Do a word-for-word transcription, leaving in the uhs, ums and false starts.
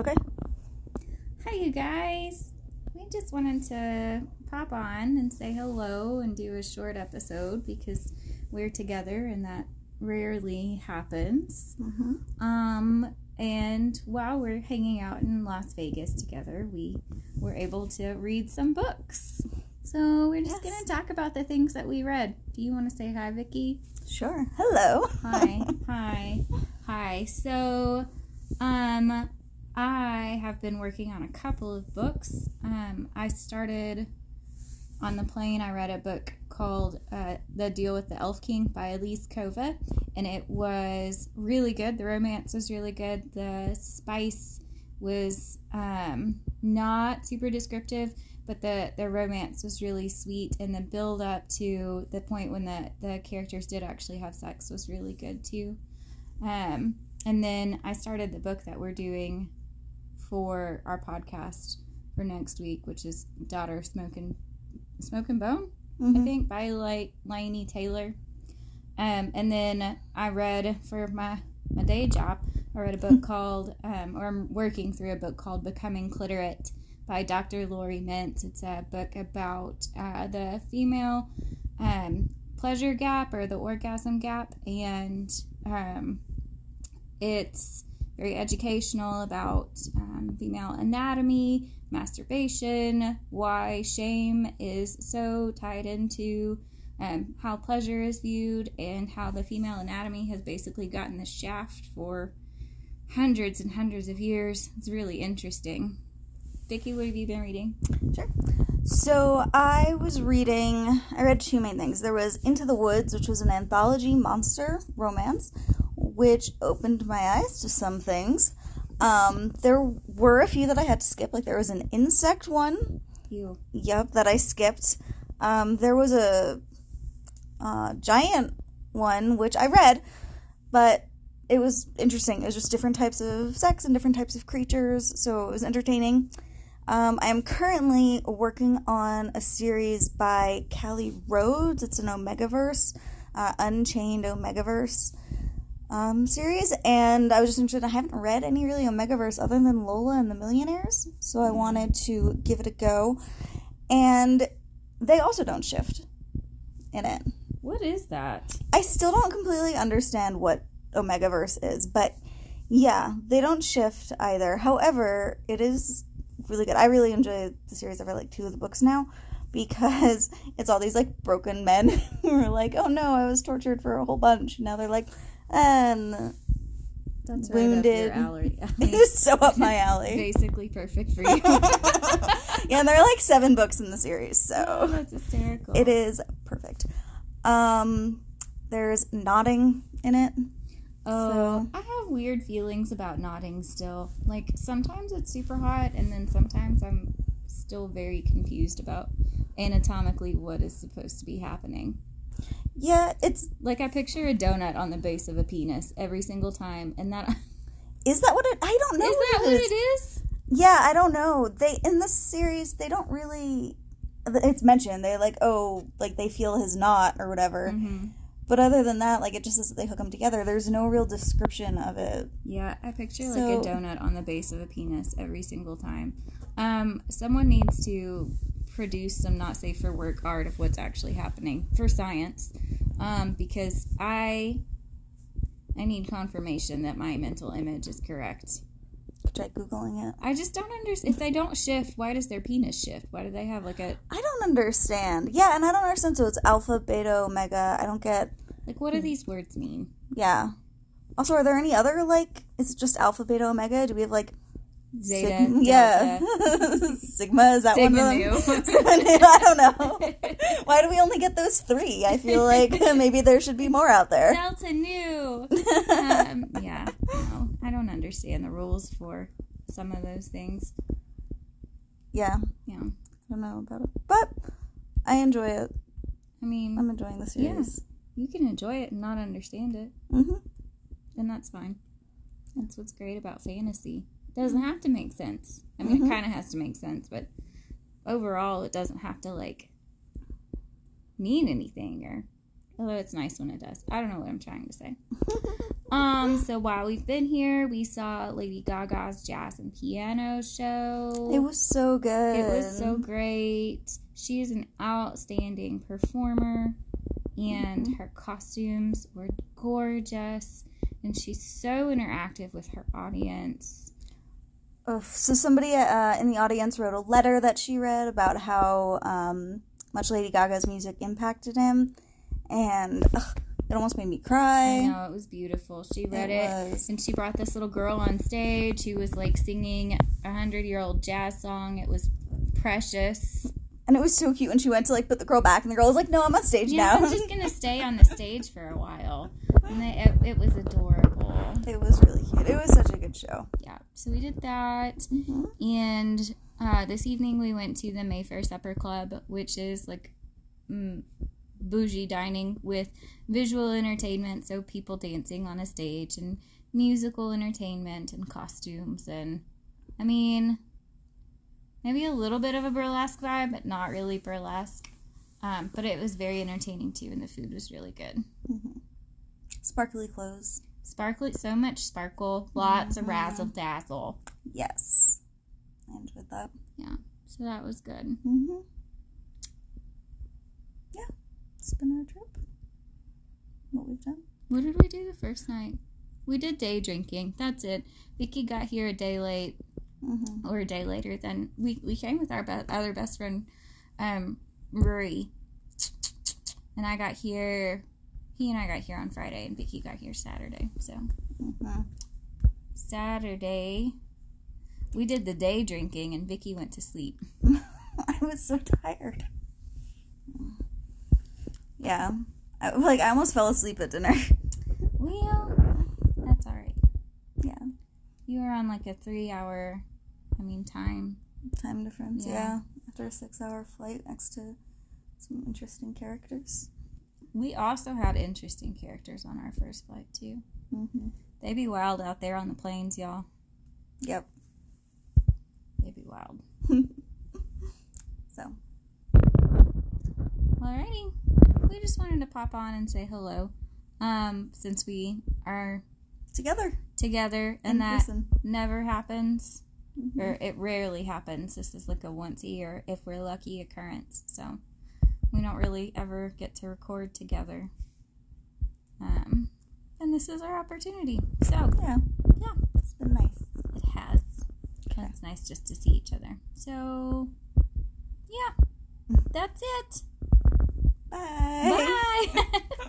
Okay. Hi, you guys. We just wanted to pop on and say hello and do a short episode because we're together and that rarely happens. Mm-hmm. Um, and while we're hanging out in Las Vegas together, we were able to read some books. So we're just yes. going to talk about the things that we read. Do you want to say hi, Vicky? Sure. Hello. Hi. Hi. Hi. So, um, I have been working on a couple of books. Um, I started on the plane. I read a book called uh, The Deal with the Elf King by Elise Kova, and it was really good. The romance was really good. The spice was um, not super descriptive, but the, the romance was really sweet, and the build up to the point when the, the characters did actually have sex was really good too. Um, and then I started the book that we're doing for our podcast for next week, which is Daughter of Smoke and, Smoke and Bone, mm-hmm. I think, by like Lainey Taylor. Um, and then I read for my, my day job, I read a book called, um, or I'm working through a book called Becoming Cliterate by Doctor Laurie Mintz. It's a book about uh, the female um, pleasure gap or the orgasm gap, and um, it's very educational about um, female anatomy, masturbation, why shame is so tied into um, how pleasure is viewed, and how the female anatomy has basically gotten the shaft for hundreds and hundreds of years. It's really interesting. Vicky, what have you been reading? Sure. So I was reading, I read two main things. There was Into the Woods, which was an anthology monster romance, which opened my eyes to some things. Um, there were a few that I had to skip. Like, there was an insect one. Ew. Yep, that I skipped. Um, there was a uh, giant one, which I read, but it was interesting. It was just different types of sex and different types of creatures, so it was entertaining. Um, I am currently working on a series by Callie Rhodes. It's an Omegaverse, uh, Unchained Omegaverse um, series, and I was just interested. I haven't read any really Omegaverse other than Lola and the Millionaires, so I wanted to give it a go. And they also don't shift in it. What is that? I still don't completely understand what Omegaverse is, but yeah, they don't shift either. However, it is really good. I really enjoy the series. I've read like two of the books now because it's all these like broken men who are like, oh no, I was tortured for a whole bunch. And now they're like, and that's wounded. Right up your alley. It's so up my alley. Basically perfect for you. Yeah, and there are like seven books in the series, so oh, that's hysterical. It is perfect. Um, there's nodding in it. Oh, so. I have weird feelings about nodding still. Like, sometimes it's super hot, and then sometimes I'm still very confused about anatomically what is supposed to be happening. Yeah, it's... Like, I picture a donut on the base of a penis every single time, and that... Is that what it... I don't know. Is that what it is? Yeah, I don't know. They, in this series, they don't really... It's mentioned. They, like, oh, like, they feel his knot or whatever. Mm-hmm. But other than that, like, it just says that they hook them together. There's no real description of it. Yeah, I picture, so, like, a donut on the base of a penis every single time. Um, someone needs to produce some not safe for work art of what's actually happening for science. Um, because I, I need confirmation that my mental image is correct. Try Googling it. I just don't understand. If they don't shift, why does their penis shift? Why do they have like a... I don't understand. Yeah, and I don't understand. So it's alpha, beta, omega. I don't get... Like, what do these words mean? Yeah. Also, are there any other, like... Is it just alpha, beta, omega? Do we have, like... Zeta. Sig- yeah. Sigma, is that Sigma one of them? Sigma nu. I don't know. Why do we only get those three? I feel like maybe there should be more out there. Delta nu. um, yeah. No, I don't understand the rules for some of those things. Yeah. Yeah. I don't know about it. But I enjoy it. I mean... I'm enjoying the series. Yeah. You can enjoy it and not understand it. Mm-hmm. And that's fine. That's what's great about fantasy. Doesn't have to make sense. I mean, mm-hmm. It kind of has to make sense, but overall, it doesn't have to, like, mean anything, or although it's nice when it does. I don't know what I'm trying to say. Um, so while we've been here, we saw Lady Gaga's jazz and piano show. It was so good. It was so great. She is an outstanding performer, and mm-hmm. her costumes were gorgeous, and she's so interactive with her audience. Oof. So somebody uh, in the audience wrote a letter that she read about how um, much Lady Gaga's music impacted him, and... Ugh, it almost made me cry. I know, it was beautiful. She read it, it and she brought this little girl on stage who was, like, singing a hundred-year-old jazz song. It was precious. And it was so cute, and she went to, like, put the girl back, and the girl was like, no, I'm on stage yeah, now. I'm just going to stay on the stage for a while. And they, it, it was adorable. It was really cute. It was such a good show. Yeah, so we did that, mm-hmm. and uh, this evening we went to the Mayfair Supper Club, which is, like, mm, bougie dining with visual entertainment, so people dancing on a stage and musical entertainment and costumes, and I mean maybe a little bit of a burlesque vibe, but not really burlesque, um, but it was very entertaining too, and the food was really good. Mm-hmm. Sparkly clothes, sparkly, so much sparkle, lots mm-hmm. of razzle dazzle. Yes, I enjoyed that. Yeah, so that was good. Mm-hmm. It's been our trip. What we've done. What did we do the first night? We did day drinking. That's it. Vicky got here a day late, mm-hmm. or a day later than we. We came with our be- other best friend, um, Rory, and I got here. He and I got here on Friday, and Vicky got here Saturday. So mm-hmm. Saturday, we did the day drinking, and Vicky went to sleep. I was so tired. Yeah, I, like I almost fell asleep at dinner. Well, that's all right. Yeah, you were on like a three-hour, I mean, time time difference. Yeah. yeah, after a six-hour flight next to some interesting characters. We also had interesting characters on our first flight too. Mm-hmm. They be wild out there on the planes, y'all. Yep, they be wild. So, alrighty. We just wanted to pop on and say hello, um, since we are together, together, and in that person. Never happens, mm-hmm. or it rarely happens. This is like a once a year, if we're lucky, occurrence. So we don't really ever get to record together, um, and this is our opportunity. So yeah, yeah, it's been nice. It has. Okay. It's nice just to see each other. So yeah, that's it. Bye. Bye.